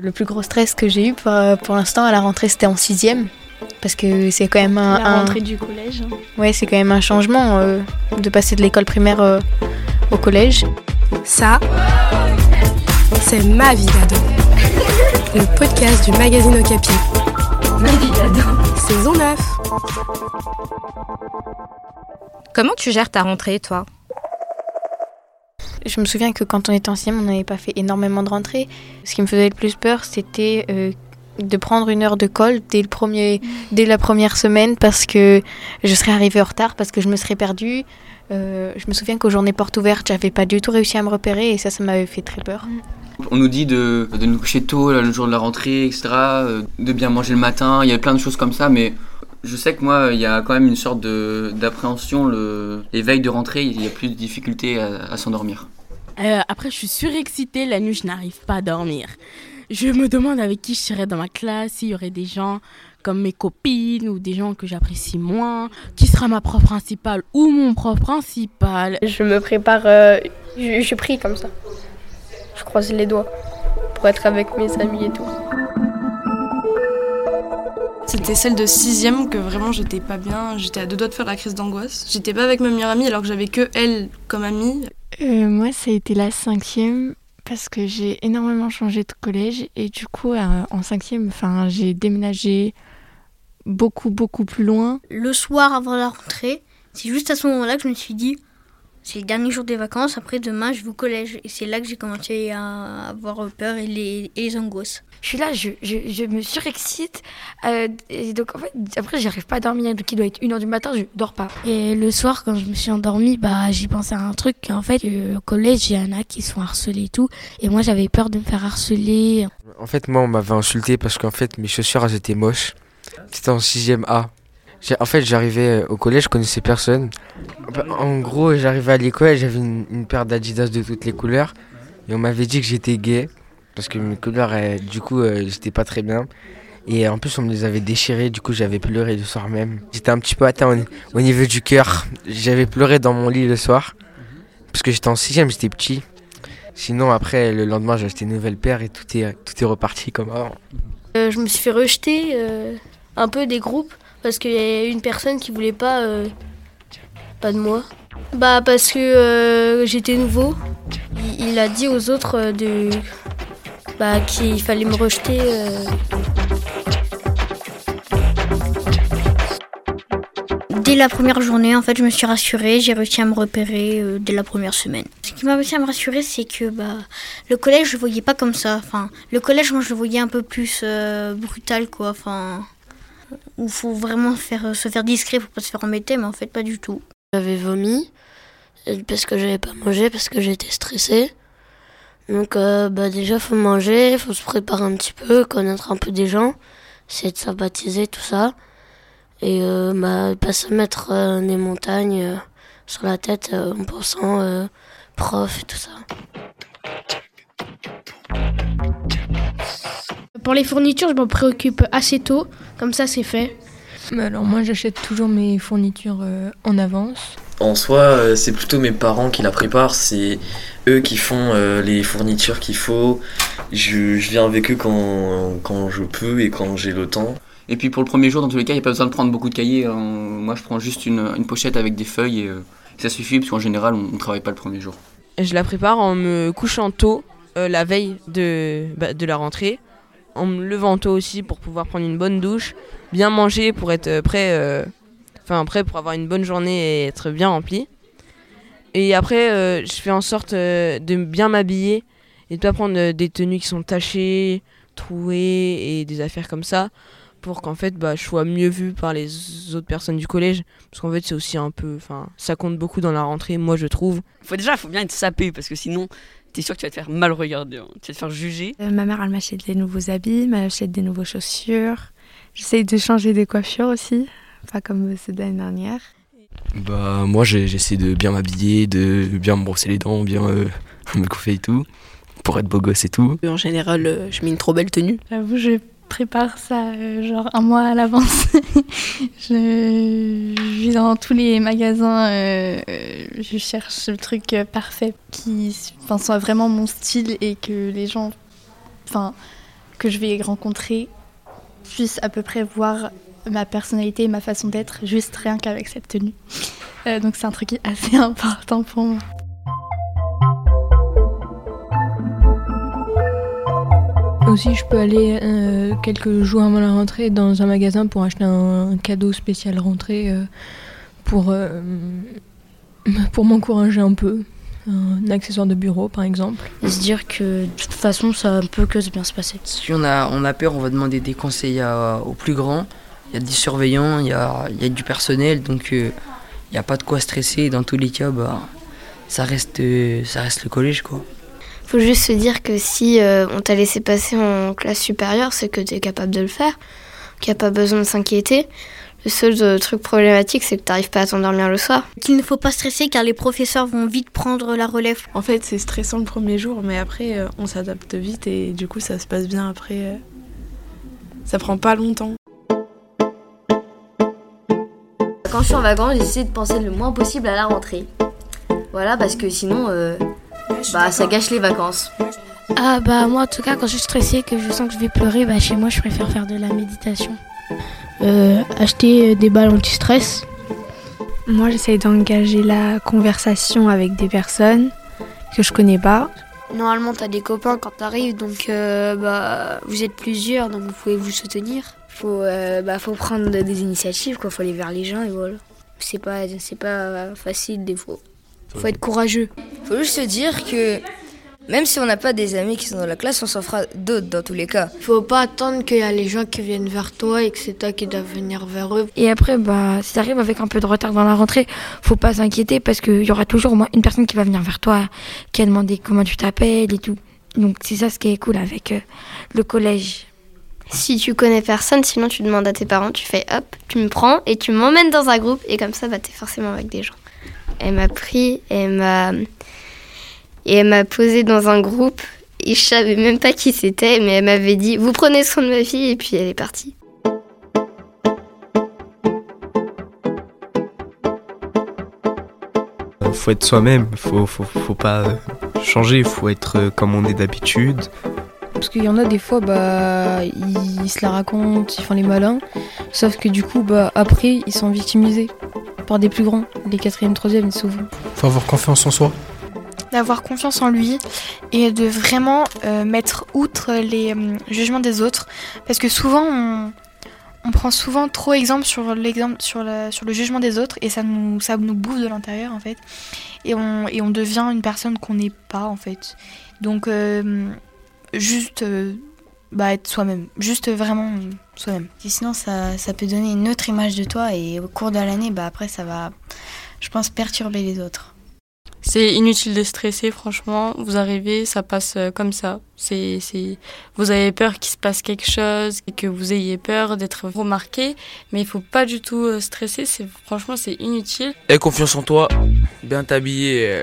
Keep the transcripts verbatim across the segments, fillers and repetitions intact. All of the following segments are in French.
Le plus gros stress que j'ai eu pour, pour l'instant à la rentrée, c'était en sixième. Parce que c'est quand même un... La rentrée un... du collège. Ouais, c'est quand même un changement euh, de passer de l'école primaire euh, au collège. Ça, c'est Ma Vie d'ado. Le podcast du magazine Okapi. Ma Vie d'ado. Saison neuf. Comment tu gères ta rentrée, toi ? Je me souviens que quand on était en sixième, on n'avait pas fait énormément de rentrées. Ce qui me faisait le plus peur, c'était euh, de prendre une heure de colle dès, le premier, dès la première semaine parce que je serais arrivée en retard, parce que je me serais perdue. Euh, je me souviens qu'aux journées portes ouvertes, j'avais pas du tout réussi à me repérer et ça, ça m'avait fait très peur. On nous dit de, de nous coucher tôt là, le jour de la rentrée, et cetera, de bien manger le matin, il y a plein de choses comme ça, mais... Je sais que moi, il y a quand même une sorte de, d'appréhension. Le, les veilles de rentrée, il y a plus de difficultés à, à s'endormir. Euh, après, je suis surexcitée. La nuit, je n'arrive pas à dormir. Je me demande avec qui je serais dans ma classe, s'il y aurait des gens comme mes copines ou des gens que j'apprécie moins. Qui sera ma prof principale ou mon prof principal ? Je me prépare, euh, je, je prie comme ça. Je croise les doigts pour être avec mes amis et tout. C'était celle de sixième que vraiment j'étais pas bien, j'étais à deux doigts de faire la crise d'angoisse. J'étais pas avec ma meilleure amie alors que j'avais que elle comme amie. Euh, moi ça a été la cinquième parce que j'ai énormément changé de collège et du coup euh, en cinquième enfin, j'ai déménagé beaucoup beaucoup plus loin. Le soir avant la rentrée, c'est juste à ce moment-là que je me suis dit c'est le dernier jour des vacances, après demain je vais au collège et c'est là que j'ai commencé à avoir peur et les, et les angoisses. Je suis là, je, je, je me surexcite, euh, et donc en fait, après j'arrive pas à dormir, donc il doit être une heure du matin, je dors pas. Et le soir quand je me suis endormie, bah, j'ai pensé à un truc, en fait euh, au collège il y en a qui se font harceler et tout, et moi j'avais peur de me faire harceler. En fait moi on m'avait insulté parce qu'en fait mes chaussures elles étaient moches, c'était en sixième A. J'ai, en fait j'arrivais au collège, je connaissais personne, en gros j'arrivais à l'école, j'avais une, une paire d'Adidas de toutes les couleurs, et on m'avait dit que j'étais gay. Parce que mes couleurs, du coup, j'étais pas très bien. Et en plus, on me les avait déchirées. Du coup, j'avais pleuré le soir même. J'étais un petit peu atteint au niveau du cœur. J'avais pleuré dans mon lit le soir. Parce que j'étais en sixième, j'étais petit. Sinon, après, le lendemain, j'ai acheté une nouvelle paire et tout est, tout est reparti comme avant. Euh, je me suis fait rejeter euh, un peu des groupes. Parce qu'il y a une personne qui voulait pas, euh, pas de moi. Bah, parce que euh, j'étais nouveau. Il, il a dit aux autres euh, de... Bah, qu'il fallait me rejeter. Euh... Dès la première journée, en fait, je me suis rassurée. J'ai réussi à me repérer euh, dès la première semaine. Ce qui m'a réussi à me rassurer, c'est que bah, le collège, je ne voyais pas comme ça. Enfin, le collège, moi, je le voyais un peu plus euh, brutal, quoi. Enfin, où il faut vraiment faire, se faire discret pour ne pas se faire embêter, mais en fait, pas du tout. J'avais vomi parce que je n'avais pas mangé, parce que j'étais stressée. Donc euh, bah déjà faut manger, faut se préparer un petit peu, connaître un peu des gens, essayer de sympathiser, tout ça. Et euh, bah, pas se mettre euh, des montagnes euh, sur la tête euh, en pensant euh, prof et tout ça. Pour les fournitures, je m'en préoccupe assez tôt, comme ça c'est fait. Alors moi j'achète toujours mes fournitures euh, en avance. En soi, c'est plutôt mes parents qui la préparent, c'est eux qui font les fournitures qu'il faut. Je, je viens avec eux quand, quand je peux et quand j'ai le temps. Et puis pour le premier jour, dans tous les cas, il n'y a pas besoin de prendre beaucoup de cahiers. Moi, je prends juste une, une pochette avec des feuilles et ça suffit parce qu'en général, on ne travaille pas le premier jour. Je la prépare en me couchant tôt, euh, la veille de, bah, de la rentrée, en me levant tôt aussi pour pouvoir prendre une bonne douche, bien manger pour être prêt... Euh, Enfin, après, pour avoir une bonne journée et être bien rempli. Et après, euh, je fais en sorte euh, de bien m'habiller et de ne pas prendre euh, des tenues qui sont tachées, trouées et des affaires comme ça pour qu'en fait, bah, je sois mieux vue par les autres personnes du collège. Parce qu'en fait, c'est aussi un peu... Enfin, ça compte beaucoup dans la rentrée, moi, je trouve. Faut déjà, il faut bien être sapé parce que sinon, tu es sûr que tu vas te faire mal regarder, hein. Tu vas te faire juger. Euh, ma mère, elle m'achète des nouveaux habits, elle m'achète des nouvelles chaussures. J'essaye de changer des coiffures aussi. Pas comme ceux de l'année dernière. Bah, moi, j'essaie de bien m'habiller, de bien me brosser les dents, bien euh, me coiffer et tout, pour être beau gosse et tout. En général, je mets une trop belle tenue. J'avoue, je prépare ça euh, genre un mois à l'avance. je... je vais dans tous les magasins, euh, je cherche le truc parfait qui soit vraiment mon style et que les gens... Enfin, que je vais rencontrer puisse à peu près voir ma personnalité et ma façon d'être juste rien qu'avec cette tenue. Euh, donc c'est un truc assez important pour moi. Aussi, je peux aller euh, quelques jours avant la rentrée dans un magasin pour acheter un, un cadeau spécial rentrée euh, pour, euh, pour m'encourager un peu. Un accessoire de bureau, par exemple. Et se dire que de toute façon, ça ne peut que bien se passer. Si on a, on a peur, on va demander des conseils à, aux plus grands. Il y a des surveillants, il y a, il y a du personnel, donc euh, il n'y a pas de quoi stresser. Dans tous les cas, bah, ça, reste, euh, ça reste le collège, quoi. Faut juste se dire que si euh, on t'a laissé passer en classe supérieure, c'est que tu es capable de le faire, qu'il n'y a pas besoin de s'inquiéter. Le seul euh, truc problématique, c'est que tu n'arrives pas à t'endormir le soir. Qu'il ne faut pas stresser car les professeurs vont vite prendre la relève. En fait, c'est stressant le premier jour, mais après, euh, on s'adapte vite et du coup, ça se passe bien après. Euh, ça prend pas longtemps. Quand je suis en vacances, j'essaie de penser le moins possible à la rentrée. Voilà, parce que sinon... Euh... Bah, ça gâche les vacances. Ah bah moi en tout cas, quand je suis stressée, que je sens que je vais pleurer, bah chez moi je préfère faire de la méditation. Euh, acheter des balles anti-stress. Moi j'essaye d'engager la conversation avec des personnes que je connais pas. Normalement t'as des copains quand t'arrives, donc euh, bah vous êtes plusieurs, donc vous pouvez vous soutenir. Faut euh, bah faut prendre des initiatives, quoi. Faut aller vers les gens et voilà. C'est pas c'est pas facile des fois. Faut être courageux. Faut juste se dire que même si on n'a pas des amis qui sont dans la classe, on s'en fera d'autres dans tous les cas. Faut pas attendre qu'il y a les gens qui viennent vers toi et que c'est toi qui dois venir vers eux. Et après, bah, si t'arrives avec un peu de retard dans la rentrée, faut pas s'inquiéter parce qu'il y aura toujours au moins une personne qui va venir vers toi, qui a demandé comment tu t'appelles et tout. Donc c'est ça ce qui est cool avec euh, le collège. Si tu connais personne, sinon tu demandes à tes parents, tu fais hop, tu me prends et tu m'emmènes dans un groupe et comme ça, bah, t'es forcément avec des gens. Elle m'a pris, elle m'a, et elle m'a posé dans un groupe. Et je savais même pas qui c'était, mais elle m'avait dit « Vous prenez soin de ma fille » et puis elle est partie. Faut être soi-même, faut, faut, faut pas changer, faut être comme on est d'habitude. Parce qu'il y en a des fois, bah, ils, ils se la racontent, ils font les malins, sauf que du coup, bah, après, ils sont victimisés. Par des plus grands, les quatrième, troisième souvent. Faut avoir confiance en soi. D'avoir confiance en lui et de vraiment euh, mettre outre les euh, jugements des autres, parce que souvent on, on prend souvent trop exemple sur l'exemple sur, la, sur le jugement des autres et ça nous ça nous bouffe de l'intérieur en fait et on et on devient une personne qu'on n'est pas en fait. Donc euh, juste euh, bah être soi-même, juste vraiment soi-même. Et sinon ça, ça peut donner une autre image de toi et au cours de l'année bah après ça va, je pense, perturber les autres. C'est inutile de stresser, franchement, vous arrivez, ça passe comme ça. C'est, c'est... Vous avez peur qu'il se passe quelque chose et que vous ayez peur d'être remarqué, mais il faut pas du tout stresser, c'est... franchement c'est inutile. Aie confiance en toi, bien t'habiller,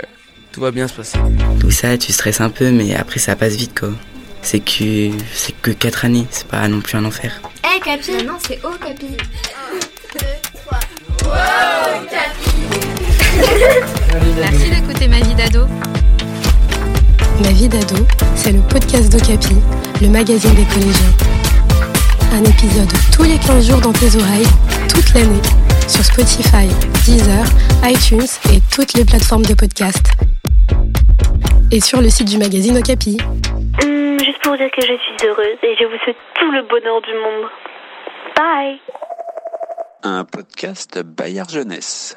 tout va bien se passer. Tout ça, tu stresses un peu mais après ça passe vite quoi. C'est que c'est que quatre années, c'est pas non plus un enfer. Eh hey, Capi, non, c'est Okapi. un, deux, trois Wow, Capi. Merci d'écouter Ma Vie d'ado. Ma Vie d'ado, c'est le podcast d'Okapi, le magazine des collégiens. Un épisode tous les quinze jours dans tes oreilles, toute l'année, sur Spotify, Deezer, iTunes et toutes les plateformes de podcast. Et sur le site du magazine Okapi. Juste pour dire que je suis heureuse et je vous souhaite tout le bonheur du monde. Bye. Un podcast Bayard Jeunesse.